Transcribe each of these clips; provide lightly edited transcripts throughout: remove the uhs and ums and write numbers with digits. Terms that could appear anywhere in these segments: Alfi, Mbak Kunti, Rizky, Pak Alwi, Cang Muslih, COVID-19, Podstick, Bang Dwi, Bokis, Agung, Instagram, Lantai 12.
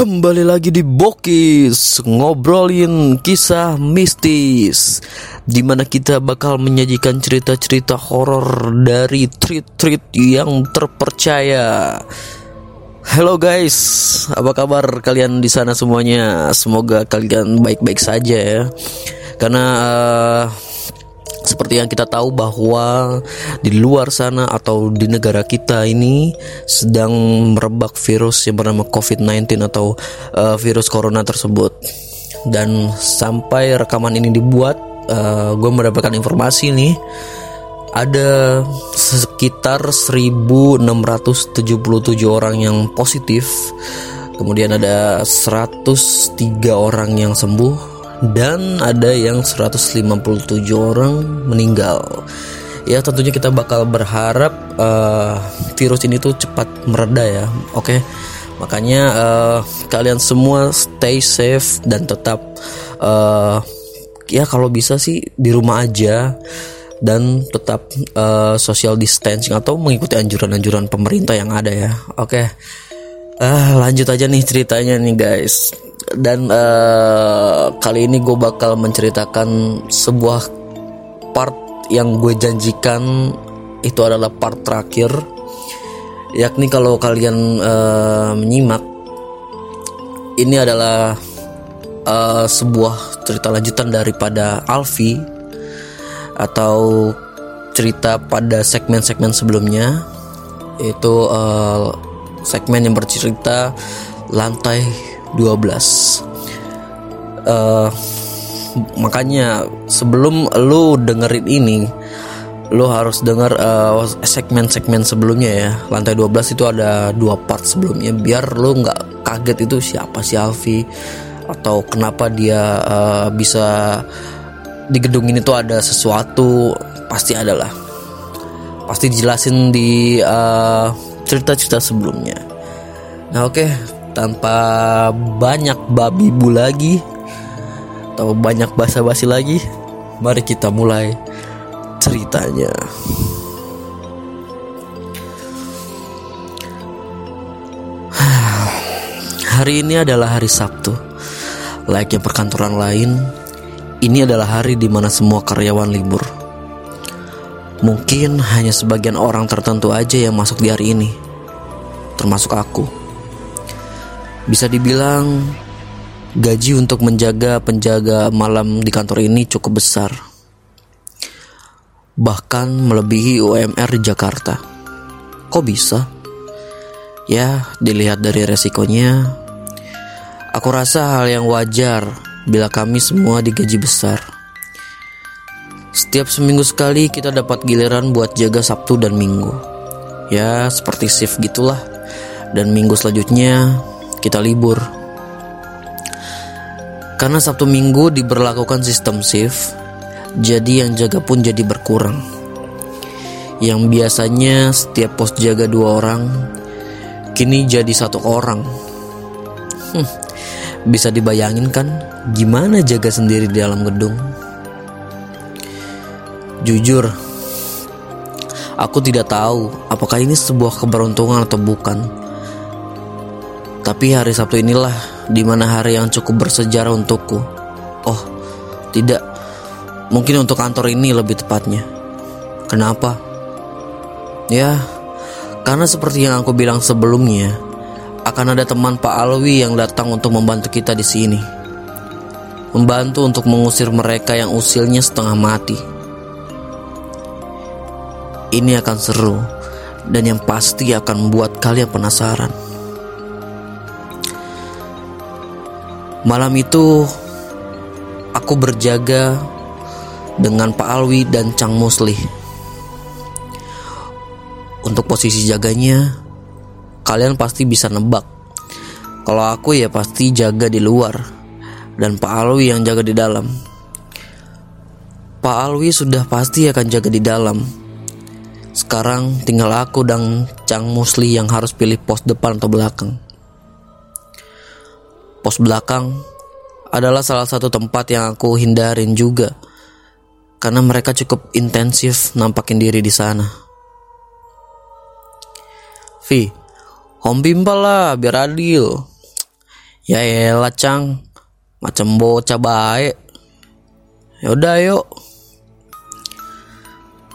Kembali lagi di Bokis, ngobrolin kisah mistis, dimana kita bakal menyajikan cerita-cerita horor dari treat-treat yang terpercaya. Halo guys, apa kabar kalian di sana semuanya? Semoga kalian baik-baik saja ya. Karena seperti yang kita tahu bahwa di luar sana atau di negara kita ini sedang merebak virus yang bernama COVID-19 atau virus corona tersebut. Dan sampai rekaman ini dibuat, gue mendapatkan informasi nih, ada sekitar 1.677 orang yang positif, kemudian ada 103 orang yang sembuh, dan ada yang 157 orang meninggal. Ya tentunya kita bakal berharap virus ini tuh cepat mereda ya. Oke. Makanya kalian semua stay safe dan tetap ya kalau bisa sih di rumah aja, dan tetap social distancing atau mengikuti anjuran-anjuran pemerintah yang ada ya. Oke. Lanjut aja nih ceritanya nih guys. Dan kali ini gue bakal menceritakan sebuah part yang gue janjikan itu adalah part terakhir, yakni kalau kalian menyimak, ini adalah sebuah cerita lanjutan daripada Alfi atau cerita pada segmen-segmen sebelumnya, yaitu segmen yang bercerita Lantai 12. Makanya sebelum lu dengerin ini, lu harus denger segmen-segmen sebelumnya ya. Lantai 12 itu ada 2 part sebelumnya, biar lu gak kaget itu siapa si Alfi, atau kenapa dia bisa di gedung ini tuh ada sesuatu. Pasti ada lah, pasti dijelasin di cerita-cerita sebelumnya. Nah oke, tanpa banyak babi bu lagi, atau banyak basa-basi lagi, mari kita mulai ceritanya. Hari ini adalah hari Sabtu. Layaknya perkantoran lain, ini adalah hari di mana semua karyawan libur. Mungkin hanya sebagian orang tertentu aja yang masuk di hari ini, termasuk aku. Bisa dibilang gaji untuk menjaga penjaga malam di kantor ini cukup besar, bahkan melebihi UMR di Jakarta. Kok bisa? Ya, dilihat dari resikonya, aku rasa hal yang wajar bila kami semua digaji besar. Setiap seminggu sekali kita dapat giliran buat jaga Sabtu dan Minggu. Ya, seperti shift gitulah. Dan minggu selanjutnya kita libur. Karena Sabtu Minggu diberlakukan sistem shift, jadi yang jaga pun jadi berkurang. Yang biasanya setiap pos jaga 2 orang, kini jadi 1 orang. Bisa dibayangin kan gimana jaga sendiri di dalam gedung. Jujur, aku tidak tahu apakah ini sebuah keberuntungan atau bukan. Tapi hari Sabtu inilah dimana hari yang cukup bersejarah untukku. Oh, tidak. Mungkin untuk kantor ini lebih tepatnya. Kenapa? Ya, karena seperti yang aku bilang sebelumnya, akan ada teman Pak Alwi yang datang untuk membantu kita di sini. Membantu untuk mengusir mereka yang usilnya setengah mati. Ini akan seru, dan yang pasti akan membuat kalian penasaran. Malam itu aku berjaga dengan Pak Alwi dan Cang Muslih. Untuk posisi jaganya, kalian pasti bisa nebak. Kalau aku ya pasti jaga di luar, dan Pak Alwi yang jaga di dalam. Pak Alwi sudah pasti akan jaga di dalam. Sekarang tinggal aku dan Cang Muslih yang harus pilih pos depan atau belakang. Pos belakang adalah salah satu tempat yang aku hindarin juga, karena mereka cukup intensif nampakin diri di sana. "Fi, home bimbal lah biar adil." Yaelah Cang, macam bocah baik. Yaudah yuk.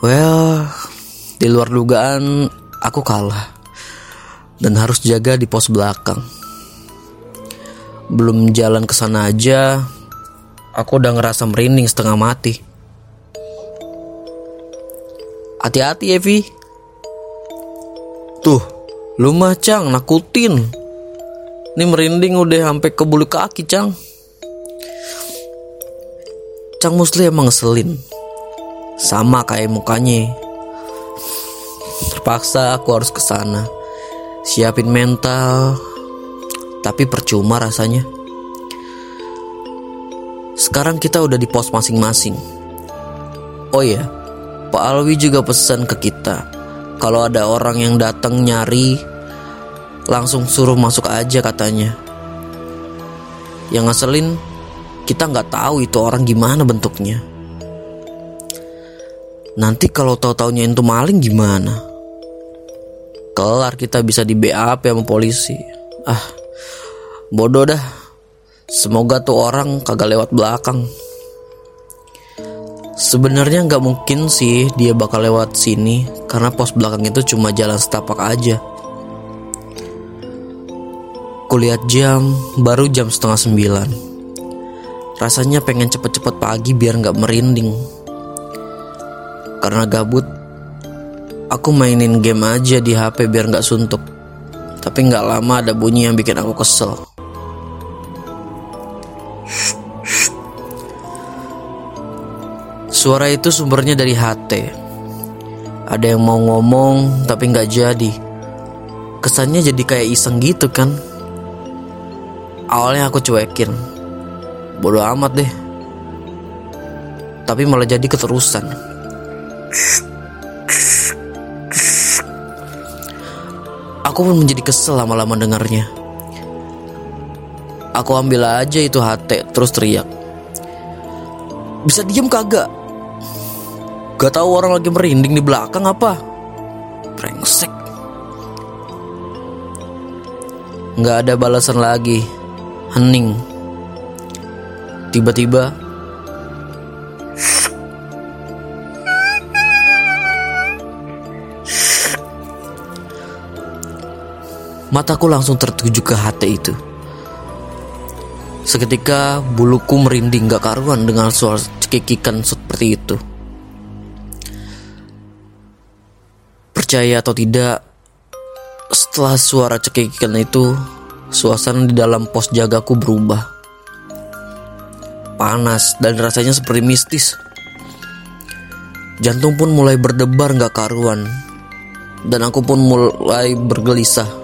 Well, di luar dugaan aku kalah dan harus jaga di pos belakang. Belum jalan ke sana aja aku udah ngerasa merinding setengah mati. Hati-hati Evi. Tuh, lu mah Cang nakutin. Ini merinding udah sampai ke bulu kaki Cang. Cang Muslih emang ngeselin. Sama kayak mukanya. Terpaksa aku harus kesana. Siapin mental. Tapi percuma rasanya. Sekarang kita udah di pos masing-masing. Oh iya, Pak Alwi juga pesan ke kita, kalau ada orang yang datang nyari, langsung suruh masuk aja katanya. Yang ngeselin, kita gak tahu itu orang gimana bentuknya. Nanti kalau tahu-taunya itu maling gimana? Kelar kita bisa di BAP sama polisi. Ah, bodoh dah. Semoga tuh orang kagak lewat belakang. Sebenarnya gak mungkin sih dia bakal lewat sini, karena pos belakang itu cuma jalan setapak aja. Kulihat jam, baru jam 8:30. Rasanya pengen cepet-cepet pagi biar gak merinding. Karena gabut, aku mainin game aja di HP biar gak suntuk. Tapi gak lama ada bunyi yang bikin aku kesel. Suara itu sumbernya dari HT. Ada yang mau ngomong tapi gak jadi. Kesannya jadi kayak iseng gitu kan. Awalnya aku cuekin, bodoh amat deh. Tapi malah jadi keterusan. Aku pun menjadi kesel lama-lama dengarnya. Aku ambil aja itu HT terus teriak, "Bisa diem kagak? Gak tahu orang lagi merinding di belakang apa? Brengsek." Gak ada balasan lagi. Hening. Tiba-tiba mataku langsung tertuju ke HT itu. Seketika buluku merinding gak karuan dengan suara cekikikan seperti itu. Percaya atau tidak, setelah suara cekikikan itu, suasana di dalam pos jagaku berubah. Panas dan rasanya seperti mistis. Jantung pun mulai berdebar gak karuan. Dan aku pun mulai bergelisah.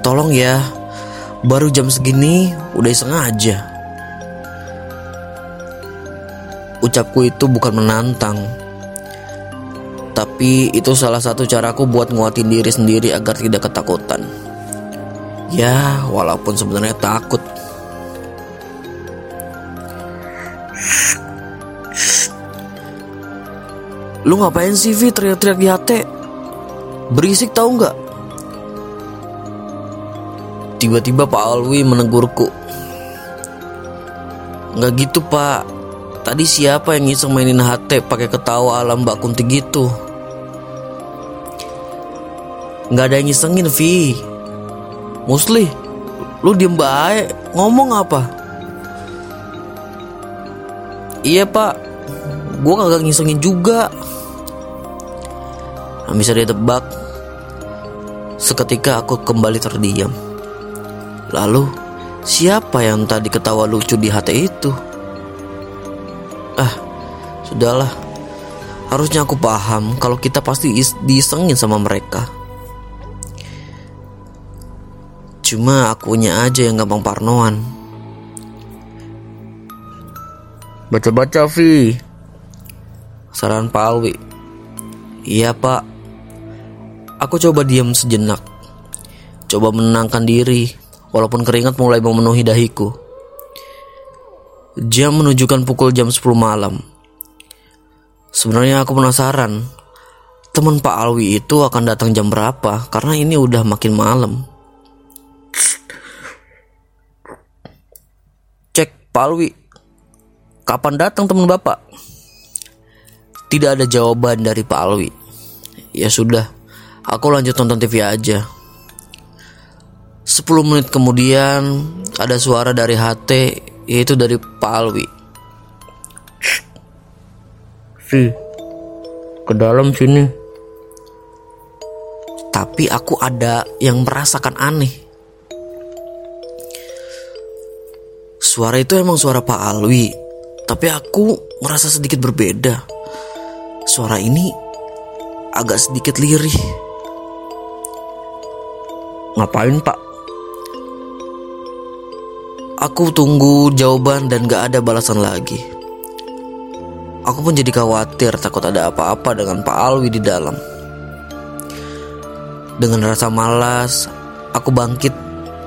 Tolong ya, baru jam segini udah iseng aja. Ucapku itu bukan menantang, tapi itu salah satu caraku buat nguatin diri sendiri agar tidak ketakutan. Ya, walaupun sebenarnya takut. Lu ngapain sih Vi teriak-teriak di HT? Berisik tau gak? Tiba-tiba Pak Alwi menegurku. Gak gitu Pak, tadi siapa yang iseng mainin HT pakai ketawa ala Mbak Kunti gitu? Gak ada yang ngisengin Vi. Muslih, lu diem baik, ngomong apa? Iya Pak, gue kagak ngisengin juga. Nah, bisa ditebak. Seketika aku kembali terdiam. Lalu siapa yang tadi ketawa lucu di HT itu? Ah, sudahlah. Harusnya aku paham kalau kita pasti disengin sama mereka. Cuma akunya aja yang gampang parnoan. Baca-baca Vi, saran Pak Alwi. Iya Pak. Aku coba diam sejenak, coba menenangkan diri, walaupun keringat mulai memenuhi dahiku. Jam menunjukkan pukul jam 10 malam. Sebenarnya aku penasaran, teman Pak Alwi itu akan datang jam berapa, karena ini udah makin malam. Cek, Pak Alwi, kapan datang teman Bapak? Tidak ada jawaban dari Pak Alwi. Ya sudah, aku lanjut nonton TV aja. 10 menit kemudian ada suara dari HT, yaitu dari Pak Alwi. Si, ke dalam sini. Tapi aku ada yang merasakan aneh. Suara itu emang suara Pak Alwi, tapi aku merasa sedikit berbeda. Suara ini agak sedikit lirih. Ngapain, Pak? Aku tunggu jawaban dan gak ada balasan lagi. Aku pun jadi khawatir, takut ada apa-apa dengan Pak Alwi di dalam. Dengan rasa malas, aku bangkit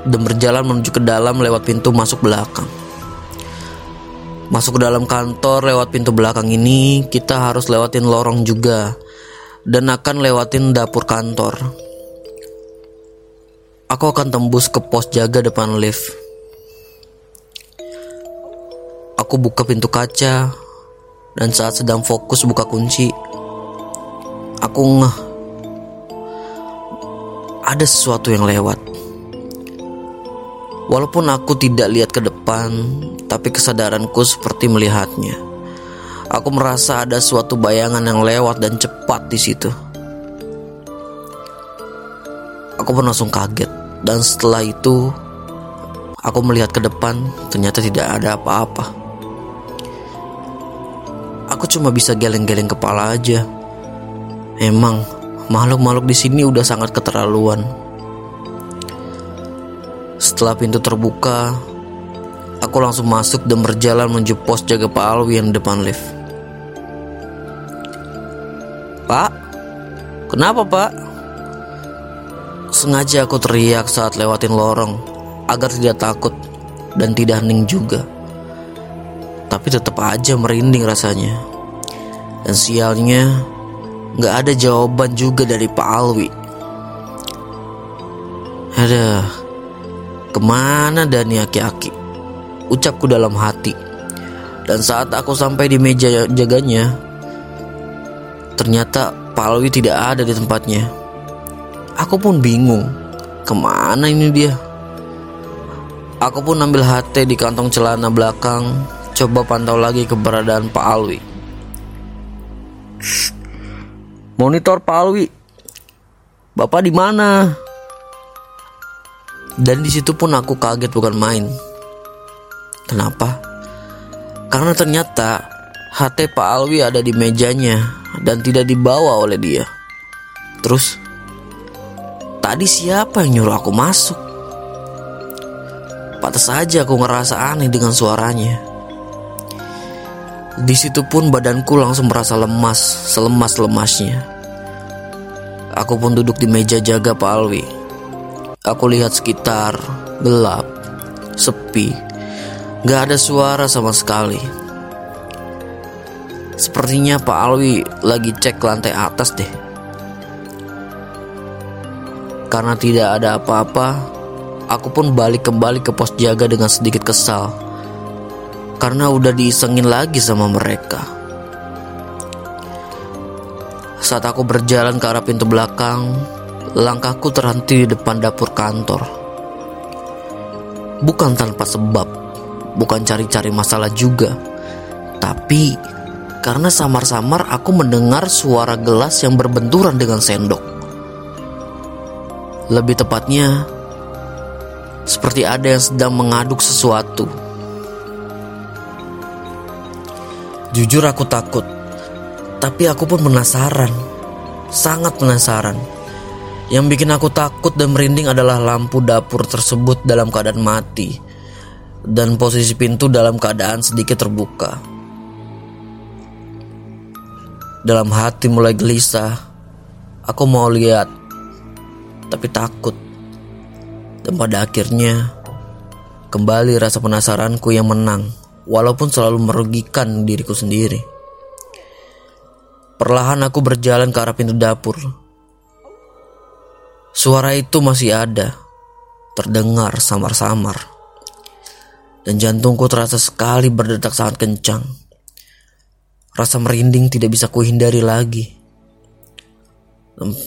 dan berjalan menuju ke dalam lewat pintu masuk belakang. Masuk ke dalam kantor lewat pintu belakang ini, kita harus lewatin lorong juga, dan akan lewatin dapur kantor. Aku akan tembus ke pos jaga depan lift. Aku buka pintu kaca, dan saat sedang fokus buka kunci, aku ngeh ada sesuatu yang lewat. Walaupun aku tidak lihat ke depan, tapi kesadaranku seperti melihatnya. Aku merasa ada suatu bayangan yang lewat dan cepat di situ. Aku pun langsung kaget, dan setelah itu aku melihat ke depan, ternyata tidak ada apa-apa. Aku cuma bisa geleng-geleng kepala aja. Emang makhluk-makhluk di sini udah sangat keterlaluan. Setelah pintu terbuka, aku langsung masuk dan berjalan menuju pos jaga Pak Alwi yang depan lift. Pak, kenapa Pak? Sengaja aku teriak saat lewatin lorong agar tidak takut dan tidak hening juga. Tapi tetap aja merinding rasanya. Dan sialnya gak ada jawaban juga dari Pak Alwi. Aduh, kemana dan aki-aki, ucapku dalam hati. Dan saat aku sampai di meja jaganya, ternyata Pak Alwi tidak ada di tempatnya. Aku pun bingung, kemana ini dia. Aku pun ambil HT di kantong celana belakang, coba pantau lagi keberadaan Pak Alwi. Monitor Pak Alwi, Bapak di mana? Dan di situ pun aku kaget bukan main. Kenapa? Karena ternyata HT Pak Alwi ada di mejanya dan tidak dibawa oleh dia. Terus, tadi siapa yang nyuruh aku masuk? Pantas saja aku ngerasa aneh dengan suaranya. Di situ pun badanku langsung merasa lemas, selemas-lemasnya. Aku pun duduk di meja jaga Pak Alwi. Aku lihat sekitar, gelap, sepi, gak ada suara sama sekali. Sepertinya Pak Alwi lagi cek lantai atas deh. Karena tidak ada apa-apa, aku pun balik kembali ke pos jaga dengan sedikit kesal. Karena udah diisengin lagi sama mereka. Saat aku berjalan ke arah pintu belakang, langkahku terhenti di depan dapur kantor. Bukan tanpa sebab, bukan cari-cari masalah juga, tapi karena samar-samar aku mendengar suara gelas yang berbenturan dengan sendok. Lebih tepatnya, seperti ada yang sedang mengaduk sesuatu. Jujur aku takut, tapi aku pun penasaran, sangat penasaran. Yang bikin aku takut dan merinding adalah lampu dapur tersebut dalam keadaan mati, dan posisi pintu dalam keadaan sedikit terbuka. Dalam hati mulai gelisah, aku mau lihat, tapi takut. Dan pada akhirnya, kembali rasa penasaranku yang menang. Walaupun selalu merugikan diriku sendiri. Perlahan aku berjalan ke arah pintu dapur. Suara itu masih ada, terdengar samar-samar, dan jantungku terasa sekali berdetak sangat kencang. Rasa merinding tidak bisa kuhindari lagi.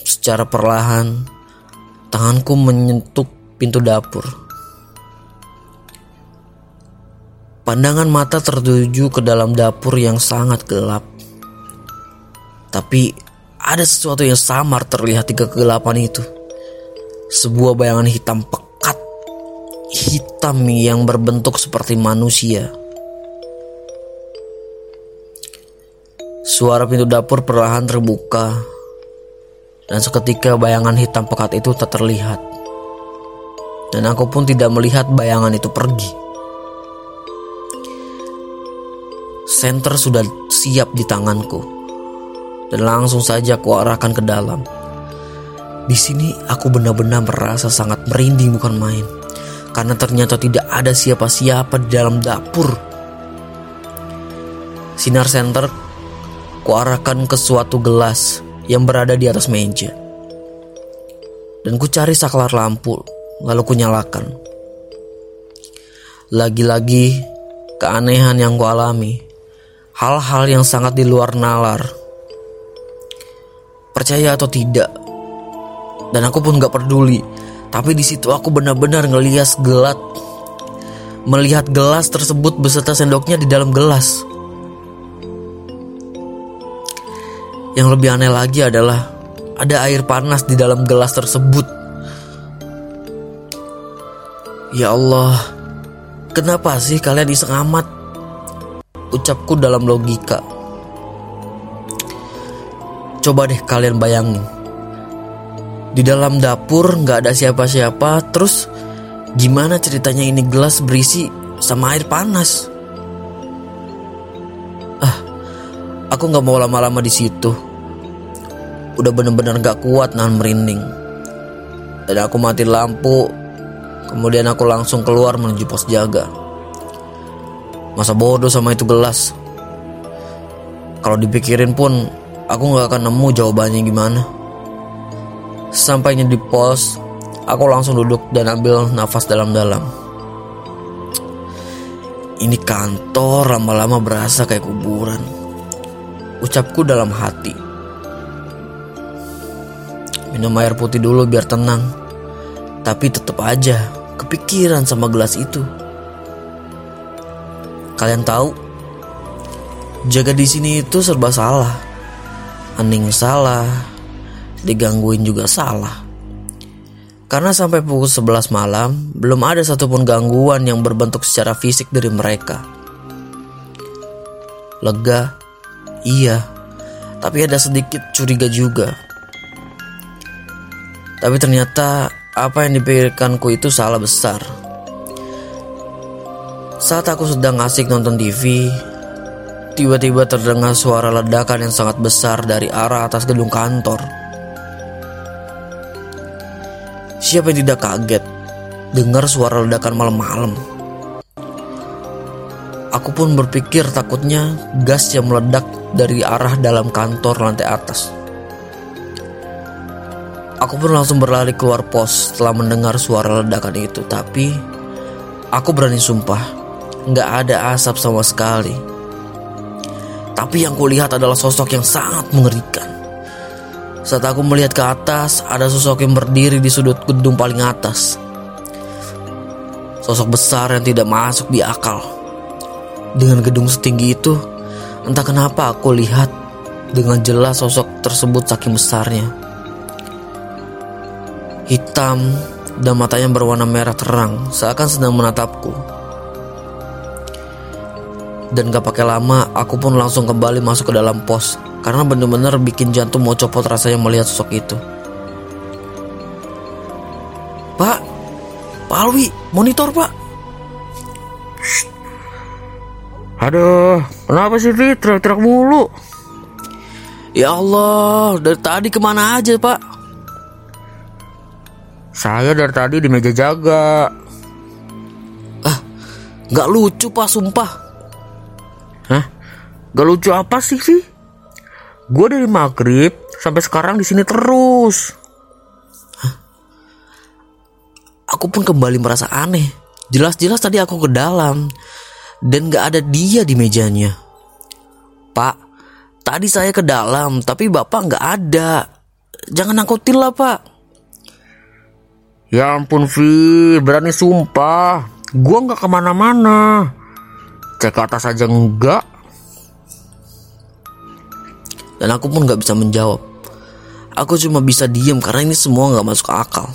Secara perlahan, tanganku menyentuh pintu dapur. Pandangan mata tertuju ke dalam dapur yang sangat gelap. Tapi ada sesuatu yang samar terlihat di kegelapan itu. Sebuah bayangan hitam pekat, hitam yang berbentuk seperti manusia. Suara pintu dapur perlahan terbuka, dan seketika bayangan hitam pekat itu tak terlihat. Dan aku pun tidak melihat bayangan itu pergi. Senter sudah siap di tanganku, dan langsung saja aku arahkan ke dalam. Di sini aku benar-benar merasa sangat merinding bukan main, karena ternyata tidak ada siapa-siapa di dalam dapur. Sinar senter kuarahkan ke suatu gelas yang berada di atas meja, dan ku cari saklar lampu, lalu ku nyalakan. Lagi-lagi keanehan yang ku alami, hal-hal yang sangat di luar nalar. Percaya atau tidak, dan aku pun gak peduli, tapi di situ aku benar-benar melihat gelas tersebut beserta sendoknya di dalam gelas. Yang lebih aneh lagi adalah ada air panas di dalam gelas tersebut. Ya Allah, kenapa sih kalian iseng amat? Ucapku dalam logika. Coba deh kalian bayangin, di dalam dapur gak ada siapa-siapa, terus gimana ceritanya ini gelas berisi sama air panas? Aku gak mau lama-lama di situ. Udah bener-bener gak kuat nahan merinding. Dan aku mati lampu, kemudian aku langsung keluar menuju pos jaga. Masa bodoh sama itu gelas. Kalau dipikirin pun, aku gak akan nemu jawabannya gimana. Sampainya di pos, aku langsung duduk dan ambil nafas dalam-dalam. Ini kantor lama-lama berasa kayak kuburan, ucapku dalam hati. Minum air putih dulu biar tenang. Tapi tetap aja kepikiran sama gelas itu. Kalian tahu, jaga di sini itu serba salah. Hening salah, digangguin juga salah. Karena sampai pukul 11 malam belum ada satupun gangguan yang berbentuk secara fisik dari mereka. Lega, iya, tapi ada sedikit curiga juga. Tapi ternyata apa yang dipikirkanku itu salah besar. Saat aku sedang asik nonton TV, tiba-tiba terdengar suara ledakan yang sangat besar dari arah atas gedung kantor. Siapa yang tidak kaget dengar suara ledakan malam-malam? Aku pun berpikir takutnya gas yang meledak dari arah dalam kantor lantai atas. Aku pun langsung berlari keluar pos setelah mendengar suara ledakan itu. Tapi aku berani sumpah, nggak ada asap sama sekali. Tapi yang kulihat adalah sosok yang sangat mengerikan. Saat aku melihat ke atas, ada sosok yang berdiri di sudut gedung paling atas. Sosok besar yang tidak masuk di akal. Dengan gedung setinggi itu, entah kenapa aku lihat dengan jelas sosok tersebut saking besarnya. Hitam dan matanya berwarna merah terang, seakan sedang menatapku. Dan gak pakai lama, aku pun langsung kembali masuk ke dalam pos. Karena benar-benar bikin jantung mau copot rasanya melihat sosok itu. Pak Alwi, monitor Pak. Aduh, kenapa sih Fi, teriak-teriak mulu? Ya Allah, dari tadi kemana aja Pak? Saya dari tadi di meja jaga. Gak lucu Pak, sumpah. Hah? Gak lucu apa sih Fi? Gue dari maghrib sampai sekarang di sini terus. Hah? Aku pun kembali merasa aneh. Jelas-jelas tadi aku ke dalam dan gak ada dia di mejanya. Pak, tadi saya ke dalam tapi bapak gak ada. Jangan angkutin lah pak. Ya ampun Fi, berani sumpah. Gue gak kemana-mana. Cek ke atas aja enggak. Dan aku pun gak bisa menjawab. Aku cuma bisa diam karena ini semua gak masuk akal.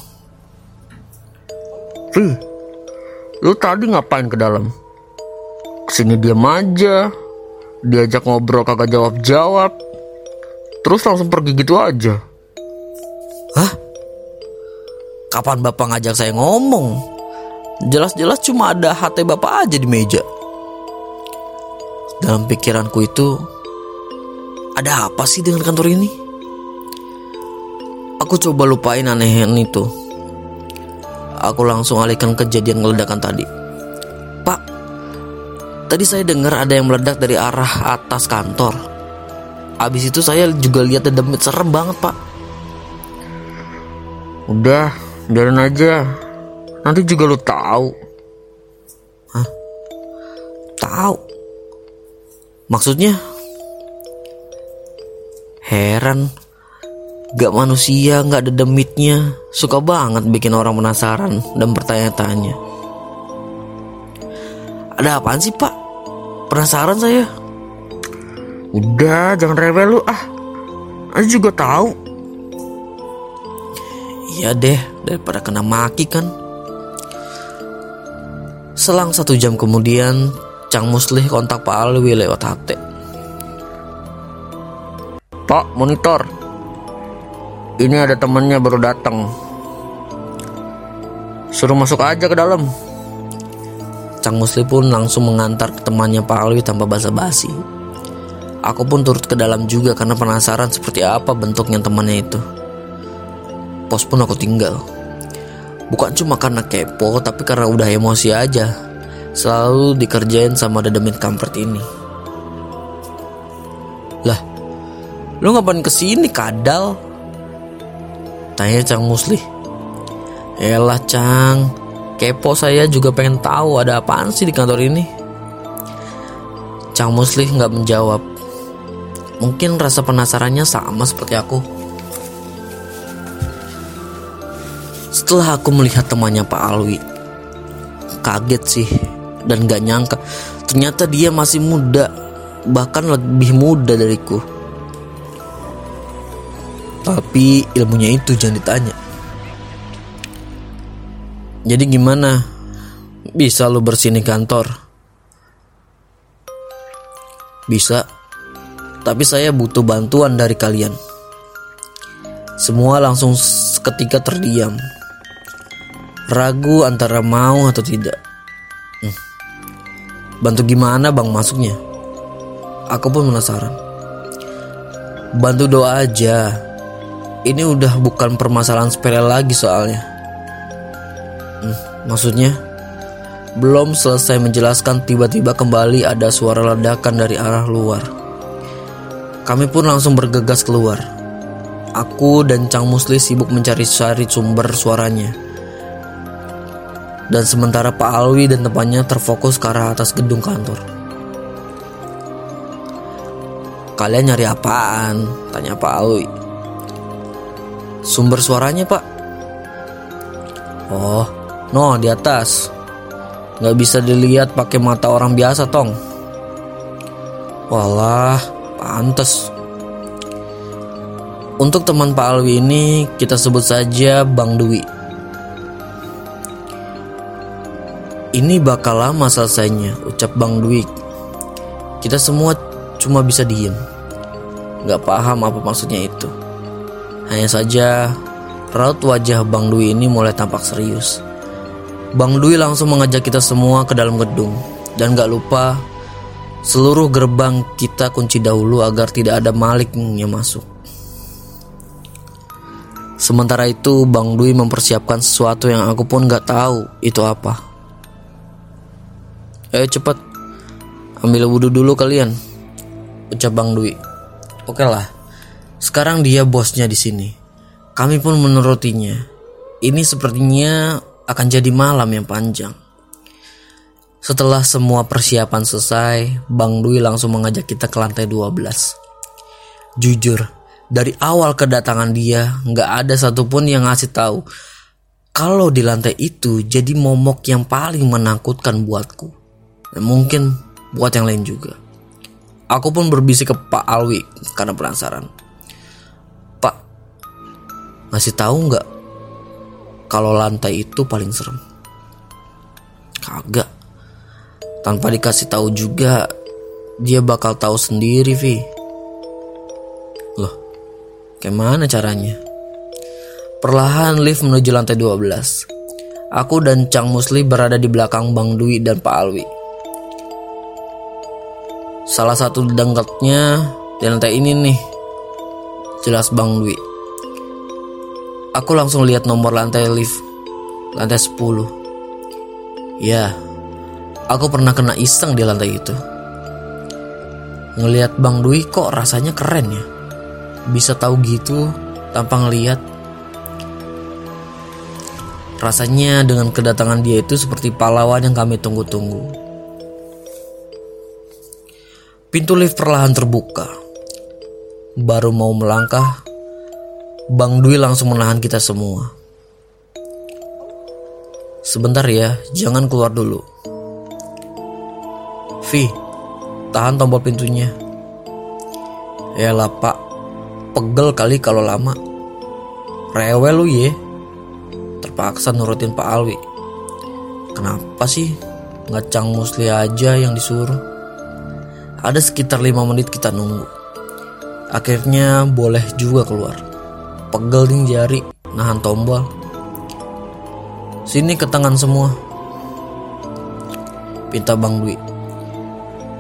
Fih, lu tadi ngapain ke dalam? Kesini diam aja. Diajak ngobrol kagak jawab-jawab. Terus langsung pergi gitu aja. Hah? Kapan bapak ngajak saya ngomong? Jelas-jelas cuma ada hati bapak aja di meja. Dalam pikiranku itu, ada apa sih dengan kantor ini? Aku coba lupain anehan itu. Aku langsung alihkan kejadian meledakan tadi. Pak, tadi saya dengar ada yang meledak dari arah atas kantor. Abis itu saya juga lihat demit, serem banget pak. Udah, biarin aja. Nanti juga lu tahu. Hah? Tahu? Maksudnya? Heran, gak manusia, gak ada demitnya. Suka banget bikin orang penasaran dan bertanya-tanya. Ada apaan sih pak? Penasaran saya. Udah, jangan rewel lu ah. Aku juga tahu. Iya deh, daripada kena maki kan. Selang 1 jam kemudian, Cang Muslih kontak Pak Alwi lewat HP. Pak, monitor. Ini ada temannya baru datang. Suruh masuk aja ke dalam. Cang Muslih pun langsung mengantar ke temannya Pak Alwi tanpa basa-basi. Aku pun turut ke dalam juga karena penasaran seperti apa bentuknya temannya itu. Pos pun aku tinggal. Bukan cuma karena kepo, tapi karena udah emosi aja. Selalu dikerjain sama dedemin kampret ini. Lah, lu ngapain kesini kadal? Tanya Cang Muslih. Elah Cang, kepo saya juga pengen tahu ada apaan sih di kantor ini. Cang Muslih gak menjawab. Mungkin rasa penasarannya sama seperti aku. Setelah aku melihat temannya Pak Alwi, kaget sih dan gak nyangka. Ternyata dia masih muda, bahkan lebih muda dariku. Tapi ilmunya itu jangan ditanya. Jadi gimana? Bisa lu bersihin kantor? Bisa. Tapi saya butuh bantuan dari kalian. Semua langsung seketika terdiam. Ragu antara mau atau tidak. Bantu gimana bang masuknya? Aku pun penasaran. Bantu doa aja. Ini udah bukan permasalahan sepele lagi soalnya. Maksudnya? Belum selesai menjelaskan, tiba-tiba kembali ada suara ledakan dari arah luar. Kami pun langsung bergegas keluar. Aku dan Cang Muslih sibuk mencari-cari sumber suaranya. Dan sementara Pak Alwi dan temannya terfokus ke arah atas gedung kantor. Kalian nyari apaan? Tanya Pak Alwi. Sumber suaranya pak. Oh, no di atas. Gak bisa dilihat pakai mata orang biasa tong. Walah, pantes. Untuk teman Pak Alwi ini kita sebut saja Bang Dwi. Ini bakal lama selesainya, ucap Bang Dwi. Kita semua cuma bisa diem. Gak paham apa maksudnya itu. Hanya saja, raut wajah Bang Dwi ini mulai tampak serius. Bang Dwi langsung mengajak kita semua ke dalam gedung. Dan gak lupa, seluruh gerbang kita kunci dahulu agar tidak ada malik yang masuk. Sementara itu, Bang Dwi mempersiapkan sesuatu yang aku pun gak tahu itu apa. Ayo cepat, ambil wudhu dulu kalian, ucap Bang Dwi. Oke lah. Sekarang dia bosnya di sini. Kami pun menurutinya. Ini sepertinya akan jadi malam yang panjang. Setelah semua persiapan selesai, Bang Dwi langsung mengajak kita ke lantai 12. Jujur, dari awal kedatangan dia, nggak ada satupun yang ngasih tahu kalau di lantai itu jadi momok yang paling menakutkan buatku. Dan mungkin buat yang lain juga. Aku pun berbisik ke Pak Alwi karena penasaran. Pak, ngasih tahu nggak kalau lantai itu paling serem? Kagak. Tanpa dikasih tahu juga, dia bakal tahu sendiri, Vi. Loh, gimana caranya? Perlahan lift menuju lantai 12. Aku dan Cang Muslih berada di belakang Bang Dwi dan Pak Alwi. Salah satu dengketnya di lantai ini nih, jelas Bang Dwi. Aku langsung lihat nomor lantai lift, lantai 10. Ya, aku pernah kena iseng di lantai itu. Ngelihat Bang Dwi kok rasanya keren ya. Bisa tahu gitu tanpa ngelihat. Rasanya dengan kedatangan dia itu seperti pahlawan yang kami tunggu-tunggu. Pintu lift perlahan terbuka. Baru mau melangkah, Bang Dwi langsung menahan kita semua. Sebentar ya, jangan keluar dulu. Vi, tahan tombol pintunya. Yalah Pak, pegel kali kalau lama. Rewel lu ye. Terpaksa nurutin Pak Alwi. Kenapa sih nggak Cang Muslih aja yang disuruh? Ada sekitar 5 menit kita nunggu. Akhirnya boleh juga keluar. Pegel nih jari, nahan tombol. Sini ke tangan semua, pinta Bang Dwi.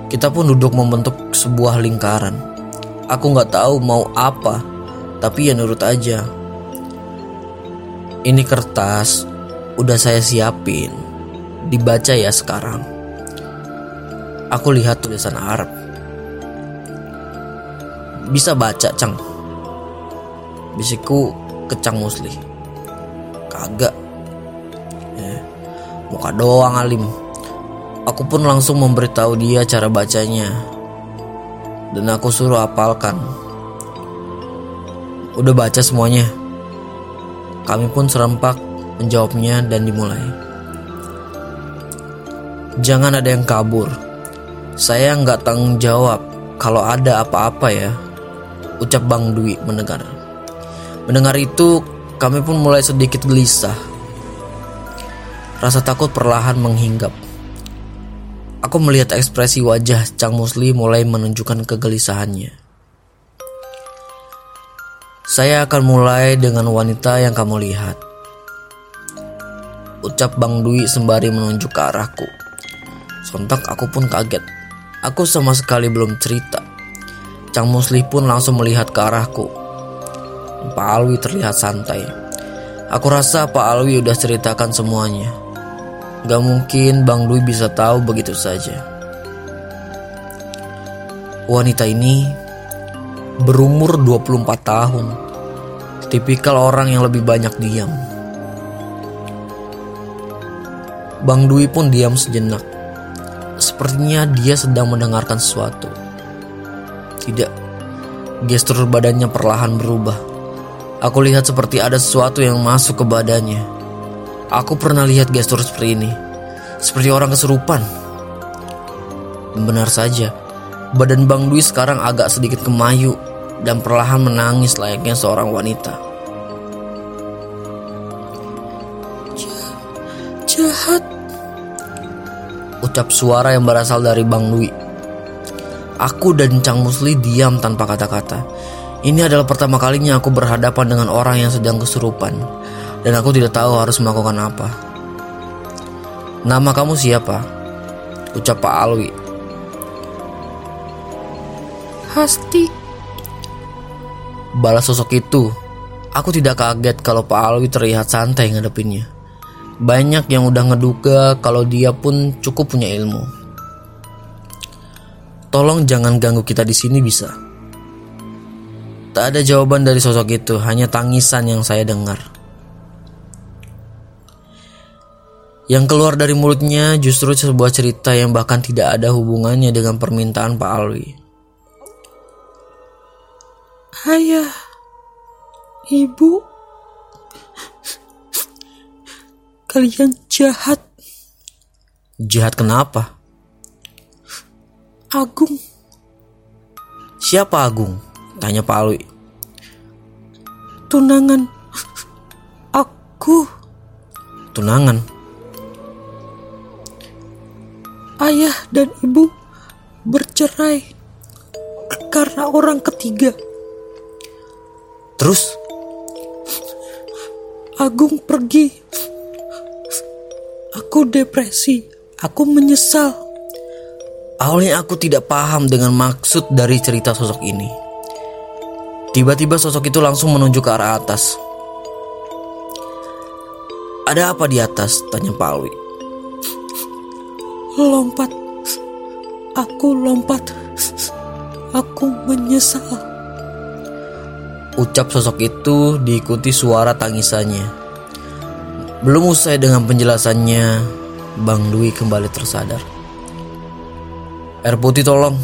Kita pun duduk membentuk sebuah lingkaran. Aku gak tahu mau apa, tapi ya nurut aja. Ini kertas, udah saya siapin. Dibaca ya sekarang. Aku lihat tulisan Arab. Bisa baca, Cang? Bisikku ke Cang Muslih. Kagak. Ya, muka doang alim. Aku pun langsung memberitahu dia cara bacanya. Dan aku suruh hafalkan. Udah baca semuanya? Kami pun serempak menjawabnya dan dimulai. Jangan ada yang kabur. Saya nggak tanggung jawab kalau ada apa-apa ya, ucap Bang Dwi mendengar. Mendengar itu, kami pun mulai sedikit gelisah. Rasa takut perlahan menghinggap. Aku melihat ekspresi wajah Cang Muslih mulai menunjukkan kegelisahannya. Saya akan mulai dengan wanita yang kamu lihat, ucap Bang Dwi sembari menunjuk ke arahku. Sontak aku pun kaget. Aku sama sekali belum cerita. Cang Muslih pun langsung melihat ke arahku. Pak Alwi terlihat santai. Aku rasa Pak Alwi udah ceritakan semuanya. Gak mungkin Bang Dwi bisa tahu begitu saja. Wanita ini berumur 24 tahun. Tipikal orang yang lebih banyak diam. Bang Dwi pun diam sejenak. Sepertinya dia sedang mendengarkan sesuatu. Tidak. Gestur badannya perlahan berubah. Aku lihat seperti ada sesuatu yang masuk ke badannya. Aku pernah lihat gestur seperti ini, seperti orang kesurupan. Benar saja, badan Bang Dwi sekarang agak sedikit kemayu dan perlahan menangis layaknya seorang wanita. Jahat, ucap suara yang berasal dari Bang Dwi. Aku dan Cang Muslih diam tanpa kata-kata. Ini adalah pertama kalinya aku berhadapan dengan orang yang sedang kesurupan. Dan aku tidak tahu harus melakukan apa. Nama kamu siapa? Ucap Pak Alwi. Hasti, balas sosok itu. Aku tidak kaget kalau Pak Alwi terlihat santai ngadepinnya. Banyak yang udah ngeduga kalau dia pun cukup punya ilmu. Tolong jangan ganggu kita di sini bisa? Tak ada jawaban dari sosok itu, hanya tangisan yang saya dengar. Yang keluar dari mulutnya justru sebuah cerita yang bahkan tidak ada hubungannya dengan permintaan Pak Alwi. Ayah, ibu, kalian jahat. Jahat kenapa? Agung. Siapa Agung? Tanya Pak Alwi. Tunangan aku. Tunangan? Ayah dan ibu bercerai karena orang ketiga. Terus? Agung pergi. Aku depresi. Aku menyesal. Awalnya aku tidak paham dengan maksud dari cerita sosok ini. Tiba-tiba sosok itu langsung menunjuk ke arah atas. Ada apa di atas? Tanya Pak Alwi. Lompat. Aku lompat. Aku menyesal. Ucap sosok itu diikuti suara tangisannya. Belum usai dengan penjelasannya, Bang Dwi kembali tersadar. Air putih tolong,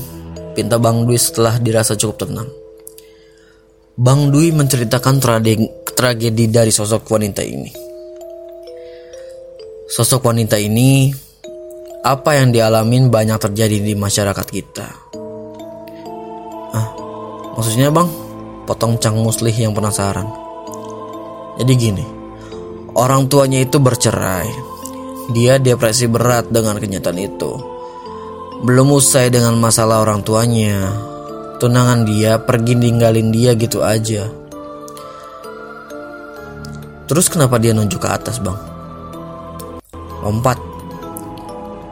pinta Bang Dwi setelah dirasa cukup tenang. Bang Dwi menceritakan tragedi dari sosok wanita ini. Sosok wanita ini, apa yang dialamin banyak terjadi di masyarakat kita. Ah, maksudnya bang? Potong Cang Muslih yang penasaran. Jadi gini, orang tuanya itu bercerai. Dia depresi berat dengan kenyataan itu. Belum usai dengan masalah orang tuanya, tunangan dia pergi ninggalin dia gitu aja. Terus kenapa dia nunjuk ke atas bang? Lompat.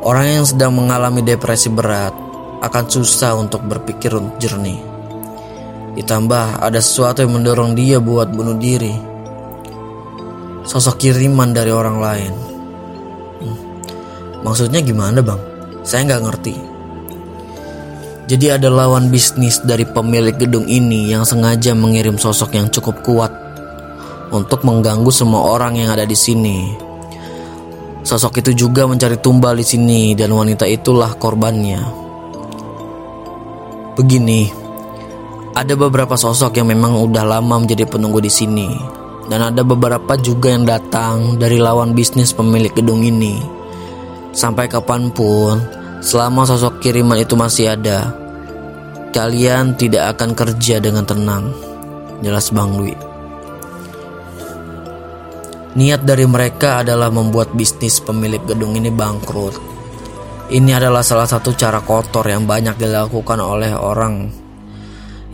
Orang yang sedang mengalami depresi berat akan susah untuk berpikir jernih. Ditambah ada sesuatu yang mendorong dia buat bunuh diri. Sosok kiriman dari orang lain. Maksudnya gimana bang? Saya gak ngerti. Jadi ada lawan bisnis dari pemilik gedung ini yang sengaja mengirim sosok yang cukup kuat untuk mengganggu semua orang yang ada di sini. Sosok itu juga mencari tumbal di sini dan wanita itulah korbannya. Begini, ada beberapa sosok yang memang udah lama menjadi penunggu di sini dan ada beberapa juga yang datang dari lawan bisnis pemilik gedung ini. Sampai kapanpun, selama sosok kiriman itu masih ada, kalian tidak akan kerja dengan tenang. Jelas Bang Dwi. Niat dari mereka adalah membuat bisnis pemilik gedung ini bangkrut. Ini adalah salah satu cara kotor yang banyak dilakukan oleh orang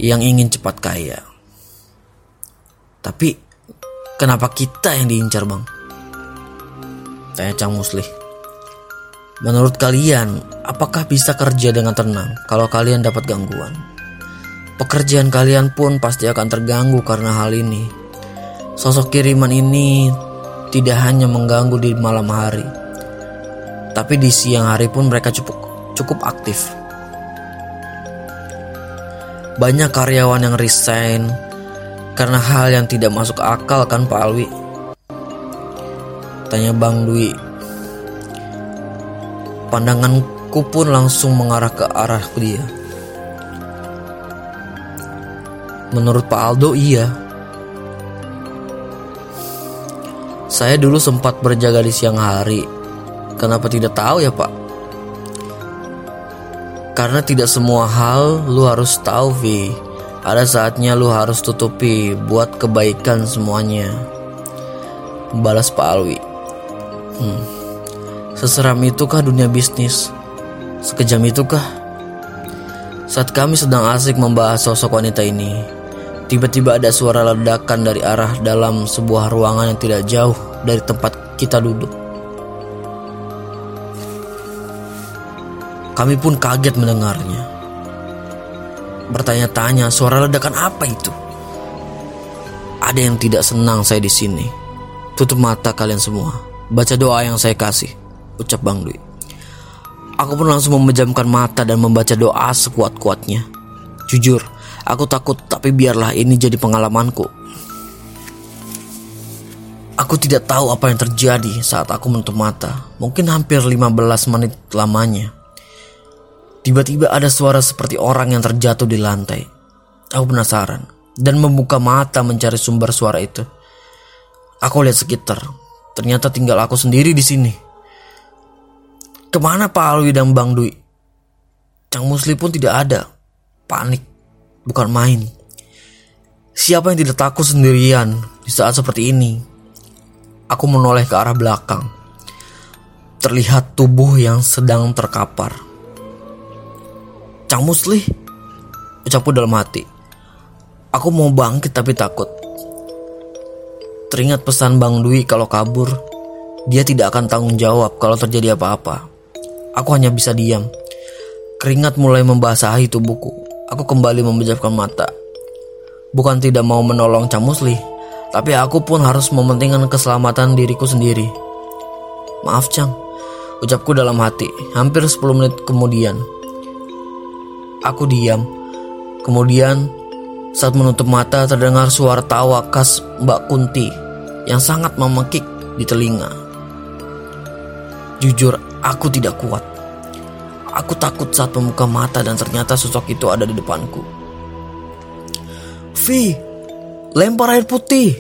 yang ingin cepat kaya. Tapi kenapa kita yang diincar bang? Tanya Cang Muslih. Menurut kalian, apakah bisa kerja dengan tenang kalau kalian dapat gangguan? Pekerjaan kalian pun pasti akan terganggu karena hal ini. Sosok kiriman ini tidak hanya mengganggu di malam hari, tapi di siang hari pun mereka cukup aktif. Banyak karyawan yang resign karena hal yang tidak masuk akal kan Pak Alwi? Tanya Bang Dwi. Pandanganku pun langsung mengarah ke arah dia. Menurut Pak Aldo, iya. Saya dulu sempat berjaga di siang hari. Kenapa tidak tahu ya Pak? Karena tidak semua hal lu harus tahu, Vi. Ada saatnya lu harus tutupi buat kebaikan semuanya. Balas Pak Alwi. Seseram itukah dunia bisnis? Sekejam itukah? Saat kami sedang asik membahas sosok wanita ini, tiba-tiba ada suara ledakan dari arah dalam sebuah ruangan yang tidak jauh dari tempat kita duduk. Kami pun kaget mendengarnya. Bertanya-tanya, suara ledakan apa itu? Ada yang tidak senang saya di sini. Tutup mata kalian semua. Baca doa yang saya kasih. Ucap Bang Dwi. Aku pun langsung memejamkan mata dan membaca doa sekuat-kuatnya. Jujur, Aku takut, tapi biarlah ini jadi pengalamanku. Aku tidak tahu apa yang terjadi saat aku menutup mata. Mungkin hampir 15 menit lamanya. Tiba-tiba ada suara seperti orang yang terjatuh di lantai. Aku penasaran dan membuka mata mencari sumber suara itu. Aku lihat sekitar. Ternyata tinggal aku sendiri di sini. Kemana Pak Alwi dan Bang Dwi? Cang Muslih pun tidak ada. Panik, bukan main. Siapa yang tidak takut sendirian di saat seperti ini? Aku menoleh ke arah belakang. Terlihat tubuh yang sedang terkapar. Cang Muslih, ucapku dalam hati. Aku mau bangkit tapi takut. Teringat pesan Bang Dwi kalau kabur, dia tidak akan tanggung jawab kalau terjadi apa-apa. Aku hanya bisa diam. Keringat mulai membasahi tubuhku. Aku kembali memejamkan mata. Bukan tidak mau menolong Cang Muslih, tapi aku pun harus mementingkan keselamatan diriku sendiri. Maaf Cang, ucapku dalam hati. Hampir 10 menit kemudian. Aku diam. Kemudian saat menutup mata terdengar suara tawa khas Mbak Kunti yang sangat memekik di telinga. Jujur, aku tidak kuat. Aku takut saat membuka mata dan ternyata sosok itu ada di depanku. "Fi, lempar air putih!"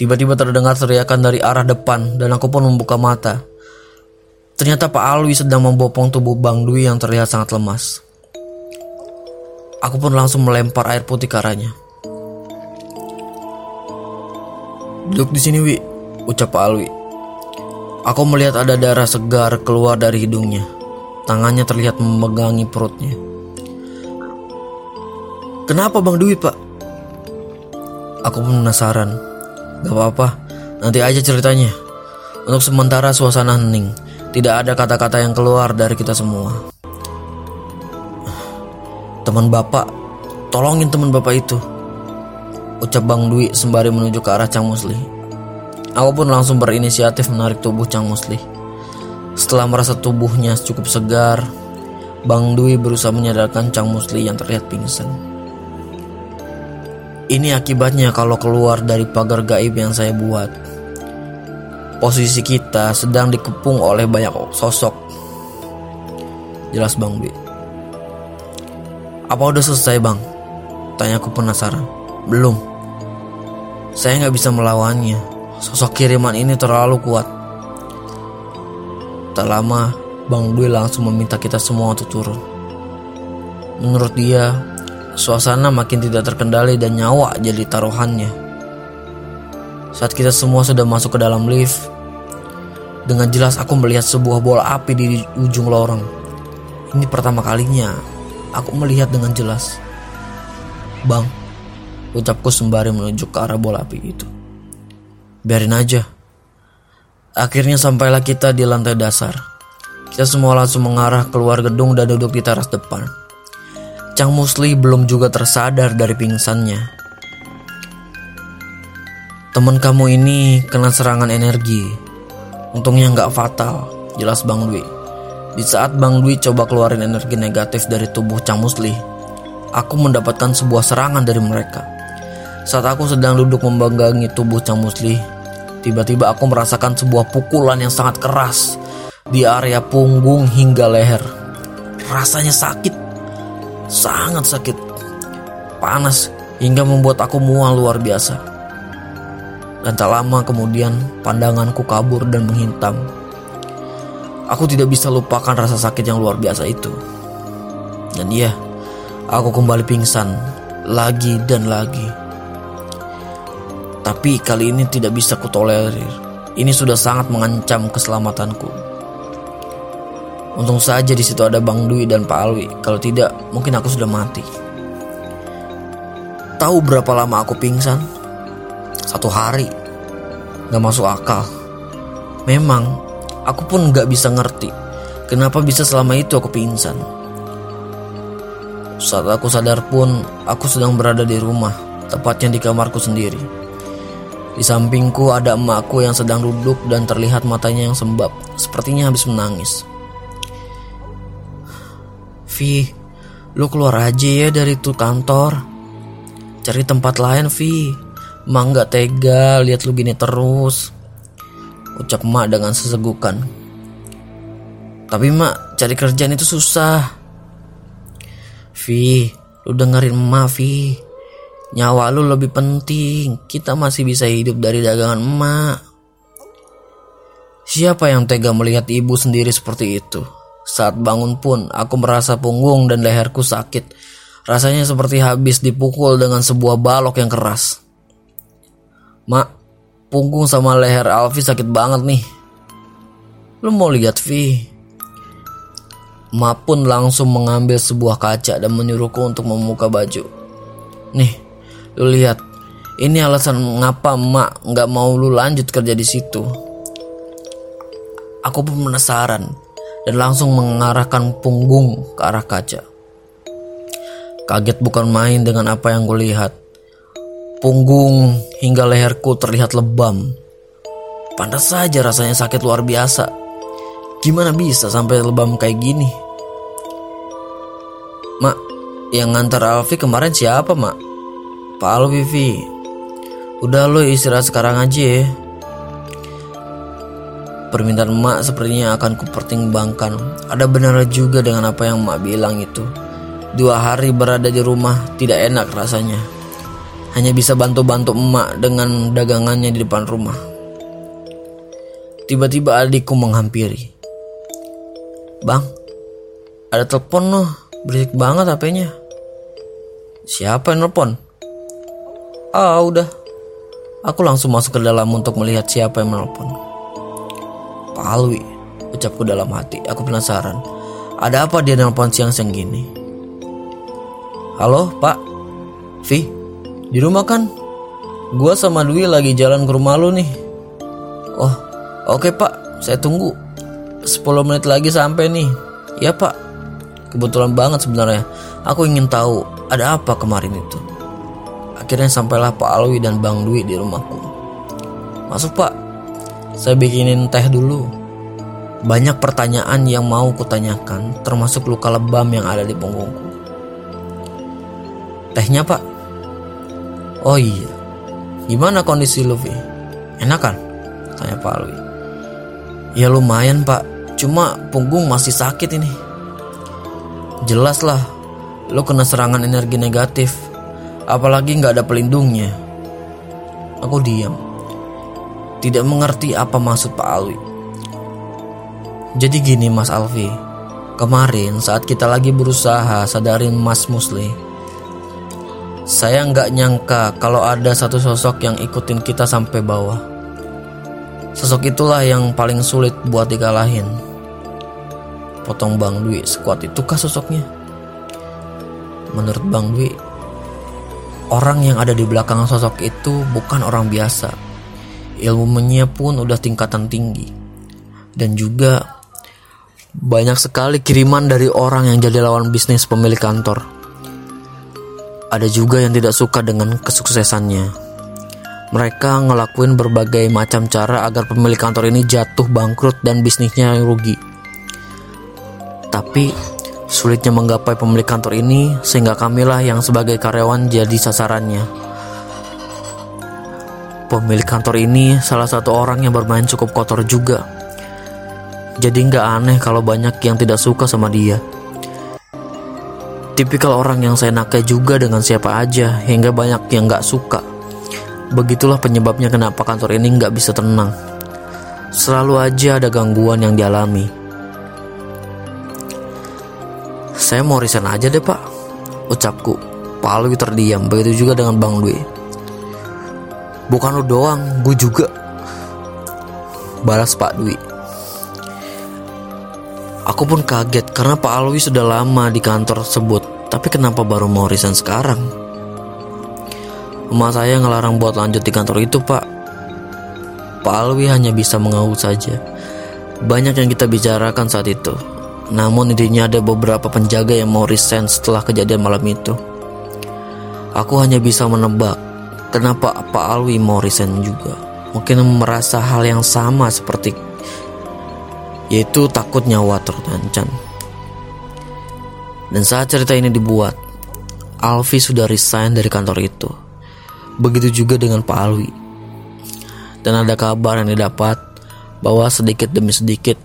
Tiba-tiba terdengar teriakan dari arah depan dan aku pun membuka mata. Ternyata Pak Alwi sedang membopong tubuh Bang Dwi yang terlihat sangat lemas. Aku pun langsung melempar air putih ke arahnya. "Duduk di sini, Wi," ucap Pak Alwi. Aku melihat ada darah segar keluar dari hidungnya. Tangannya terlihat memegangi perutnya. "Kenapa Bang Dwi, Pak?" Aku pun penasaran. "Gak apa-apa, nanti aja ceritanya." Untuk sementara suasana hening. Tidak ada kata-kata yang keluar dari kita semua. "Teman bapak, tolongin teman bapak itu," ucap Bang Dwi sembari menuju ke arah Cang Muslih. Aku pun langsung berinisiatif menarik tubuh Cang Muslih. Setelah merasa tubuhnya cukup segar, Bang Dwi berusaha menyadarkan Cang Muslih yang terlihat pingsan. Ini akibatnya kalau keluar dari pagar gaib yang saya buat. Posisi kita sedang dikepung oleh banyak sosok. Jelas Bang Dwi. "Apa udah selesai Bang?" tanyaku penasaran. "Belum. Saya gak bisa melawannya. Sosok kiriman ini terlalu kuat." Tak lama Bang Dwi langsung meminta kita semua untuk turun. Menurut dia, suasana makin tidak terkendali dan nyawa jadi taruhannya. Saat kita semua sudah masuk ke dalam lift, dengan jelas aku melihat sebuah bola api di ujung lorong. Ini pertama kalinya aku melihat dengan jelas. "Bang," ucapku sembari menunjuk ke arah bola api itu. "Biarin aja." Akhirnya sampailah kita di lantai dasar. Kita semua langsung mengarah keluar gedung dan duduk di teras depan. Cang Muslih belum juga tersadar dari pingsannya. "Teman kamu ini kena serangan energi. Untungnya gak fatal," jelas Bang Dwi. Di saat Bang Dwi coba keluarin energi negatif dari tubuh Cang Muslih, aku mendapatkan sebuah serangan dari mereka. Saat aku sedang duduk membangangi tubuh Cang Muslih, tiba-tiba aku merasakan sebuah pukulan yang sangat keras di area punggung hingga leher. Rasanya sakit, sangat sakit, panas, hingga membuat aku mual luar biasa. Dan tak lama kemudian pandanganku kabur dan menghitam. Aku tidak bisa lupakan rasa sakit yang luar biasa itu. Dan iya, aku kembali pingsan lagi dan lagi. Tapi kali ini tidak bisa kutolerir. Ini sudah sangat mengancam keselamatanku. Untung saja di situ ada Bang Dwi dan Pak Alwi. Kalau tidak, mungkin aku sudah mati. Tahu berapa lama aku pingsan? 1 hari. Gak masuk akal. Memang, aku pun gak bisa ngerti kenapa bisa selama itu aku pingsan. Saat aku sadar pun, aku sedang berada di rumah, tepatnya di kamarku sendiri. Di sampingku ada emakku yang sedang duduk dan terlihat matanya yang sembab, sepertinya habis menangis. "Fi, lu keluar aja ya dari itu kantor," Cari tempat lain, Vi. Mak gak tega lihat lu gini terus, ucap Mak dengan sesegukan. Tapi Mak, cari kerjaan itu susah. Vi, lu dengerin Mak, Vi. Nyawa lu lebih penting. Kita masih bisa hidup dari dagangan Mak. Siapa yang tega melihat ibu sendiri seperti itu? Saat bangun pun, aku merasa punggung dan leherku sakit. Rasanya seperti habis dipukul dengan sebuah balok yang keras. Mak, punggung sama leher Alfi sakit banget nih. Lu mau lihat, Vi? Mak pun langsung mengambil sebuah kaca dan menyuruhku untuk membuka baju. Nih, lu lihat. Ini alasan mengapa Mak gak mau lu lanjut kerja di situ. Aku pun penasaran dan langsung mengarahkan punggung ke arah kaca. Kaget bukan main dengan apa yang kulihat. Punggung hingga leherku terlihat lebam. Pantas saja rasanya sakit luar biasa. Gimana bisa sampai lebam kayak gini? Mak, yang ngantar Alfi kemarin siapa, Mak? Pak Alwi, Vi. Udah, lo istirahat sekarang aja ya. Permintaan Mak sepertinya akan kupertimbangkan. Ada benar juga dengan apa yang Mak bilang itu. 2 hari berada di rumah tidak enak rasanya. Hanya bisa bantu-bantu Mak dengan dagangannya di depan rumah. Tiba-tiba adikku menghampiri. Bang, ada telepon loh. Berisik banget HP-nya. Siapa yang telepon? Ah, udah. Aku langsung masuk ke dalam untuk melihat siapa yang telepon. Pak Alwi, ucapku dalam hati. Aku penasaran. Ada apa dia nelpon siang-siang gini? Halo, Pak. Vi, di rumah kan? Gua sama Dwi lagi jalan ke rumah lu nih. Oh, oke, Pak. Saya tunggu. 10 menit lagi sampai nih. Ya, Pak. Kebetulan banget sebenarnya. Aku ingin tahu ada apa kemarin itu. Akhirnya sampailah Pak Alwi dan Bang Dwi di rumahku. Masuk, Pak. Saya bikinin teh dulu. Banyak pertanyaan yang mau kutanyakan, termasuk luka lebam yang ada di punggungku. Tehnya, Pak? Oh iya. Gimana kondisi lu, Vi? Enak kan? Tanya Pak Alwi. Ya lumayan, Pak. Cuma punggung masih sakit ini. Jelas lah, lu kena serangan energi negatif. Apalagi gak ada pelindungnya. Aku diam, tidak mengerti apa maksud Pak Alwi. Jadi gini, Mas Alfi. Kemarin saat kita lagi berusaha sadarin Mas Muslih, saya nggak nyangka kalau ada satu sosok yang ikutin kita sampai bawah. Sosok itulah yang paling sulit buat dikalahin. Potong Bang Dwi. Sekuat itukah sosoknya? Menurut Bang Dwi, orang yang ada di belakang sosok itu bukan orang biasa. Ilmunya pun udah tingkatan tinggi. Dan juga banyak sekali kiriman dari orang yang jadi lawan bisnis pemilik kantor. Ada juga yang tidak suka dengan kesuksesannya. Mereka ngelakuin berbagai macam cara agar pemilik kantor ini jatuh bangkrut dan bisnisnya yang rugi. Tapi sulitnya menggapai pemilik kantor ini, sehingga kamilah yang sebagai karyawan jadi sasarannya. Pemilik kantor ini salah satu orang yang bermain cukup kotor juga. Jadi gak aneh kalau banyak yang tidak suka sama dia. Tipikal orang yang seenaknya juga dengan siapa aja, hingga banyak yang gak suka. Begitulah penyebabnya kenapa kantor ini gak bisa tenang. Selalu aja ada gangguan yang dialami. Saya mau resign aja deh, Pak, ucapku. Pak Alwi terdiam, begitu juga dengan Bang Dwi. Bukan lu doang, gue juga, balas Pak Dwi. Aku pun kaget karena Pak Alwi sudah lama di kantor tersebut. Tapi kenapa baru mau resign sekarang? Emak saya ngelarang buat lanjut di kantor itu, Pak. Pak Alwi hanya bisa mengaul saja. Banyak yang kita bicarakan saat itu. Namun intinya ada beberapa penjaga yang mau resign setelah kejadian malam itu. Aku hanya bisa menebak kenapa Pak Alwi mau resign juga. Mungkin merasa hal yang sama seperti, yaitu takut nyawa terancam. Dan saat cerita ini dibuat, Alfi sudah resign dari kantor itu. Begitu juga dengan Pak Alwi. Dan ada kabar yang didapat bahwa sedikit demi sedikit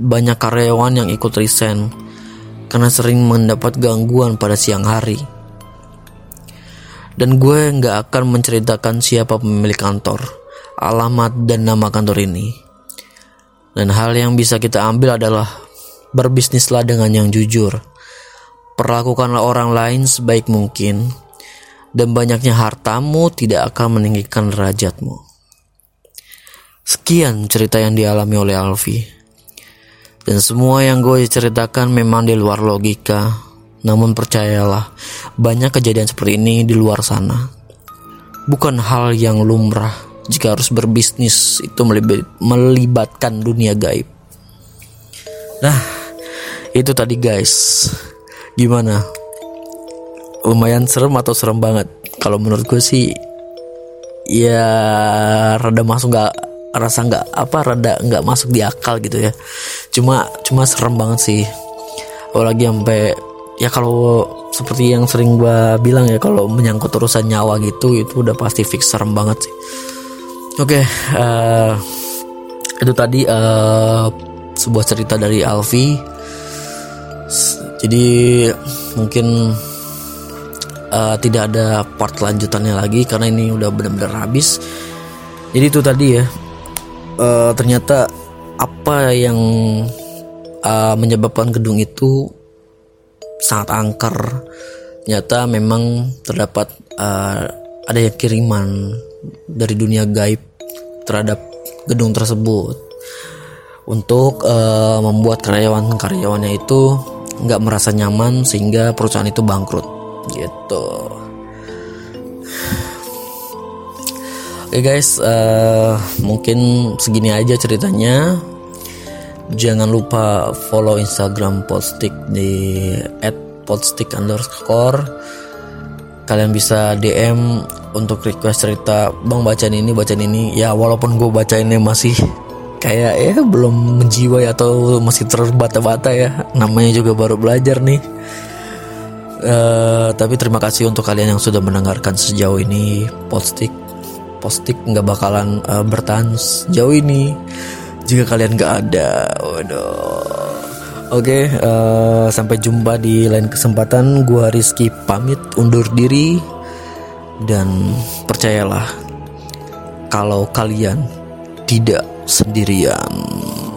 banyak karyawan yang ikut resign karena sering mendapat gangguan pada siang hari. Dan gue gak akan menceritakan siapa pemilik kantor, alamat, dan nama kantor ini. Dan hal yang bisa kita ambil adalah berbisnislah dengan yang jujur, perlakukanlah orang lain sebaik mungkin, dan banyaknya hartamu tidak akan meninggikan derajatmu. Sekian cerita yang dialami oleh Alfi. Dan semua yang gue ceritakan memang di luar logika. Namun percayalah, banyak kejadian seperti ini di luar sana. Bukan hal yang lumrah jika harus berbisnis itu melibatkan dunia gaib. Nah, itu tadi guys. Gimana? Lumayan serem atau serem banget? Kalau menurut gue sih, ya rada masuk rada nggak masuk di akal gitu ya. Cuma serem banget sih. Apalagi sampai ya kalau seperti yang sering gue bilang ya, kalau menyangkut urusan nyawa gitu, itu udah pasti fix serem banget sih. Oke, itu tadi sebuah cerita dari Alfi. Jadi mungkin tidak ada part lanjutannya lagi karena ini udah benar-benar habis. Jadi itu tadi ya, ternyata apa yang menyebabkan gedung itu sangat angker. Ternyata memang terdapat ada yang kiriman dari dunia gaib terhadap gedung tersebut untuk membuat karyawan-karyawannya itu nggak merasa nyaman sehingga perusahaan itu bangkrut gitu. Oke guys, mungkin segini aja ceritanya. Jangan lupa follow Instagram Podstick di @podstick_. Kalian bisa DM untuk request cerita, bang bacain ini. Ya walaupun gue bacainnya masih kayak ya belum menjiwai atau masih terbata-bata ya, namanya juga baru belajar nih. Tapi terima kasih untuk kalian yang sudah mendengarkan sejauh ini. Podstick nggak bakalan bertahan sejauh ini jika kalian gak ada. Waduh. Oke, sampai jumpa di lain kesempatan. Gua Rizky pamit undur diri. Dan percayalah, kalau kalian tidak sendirian.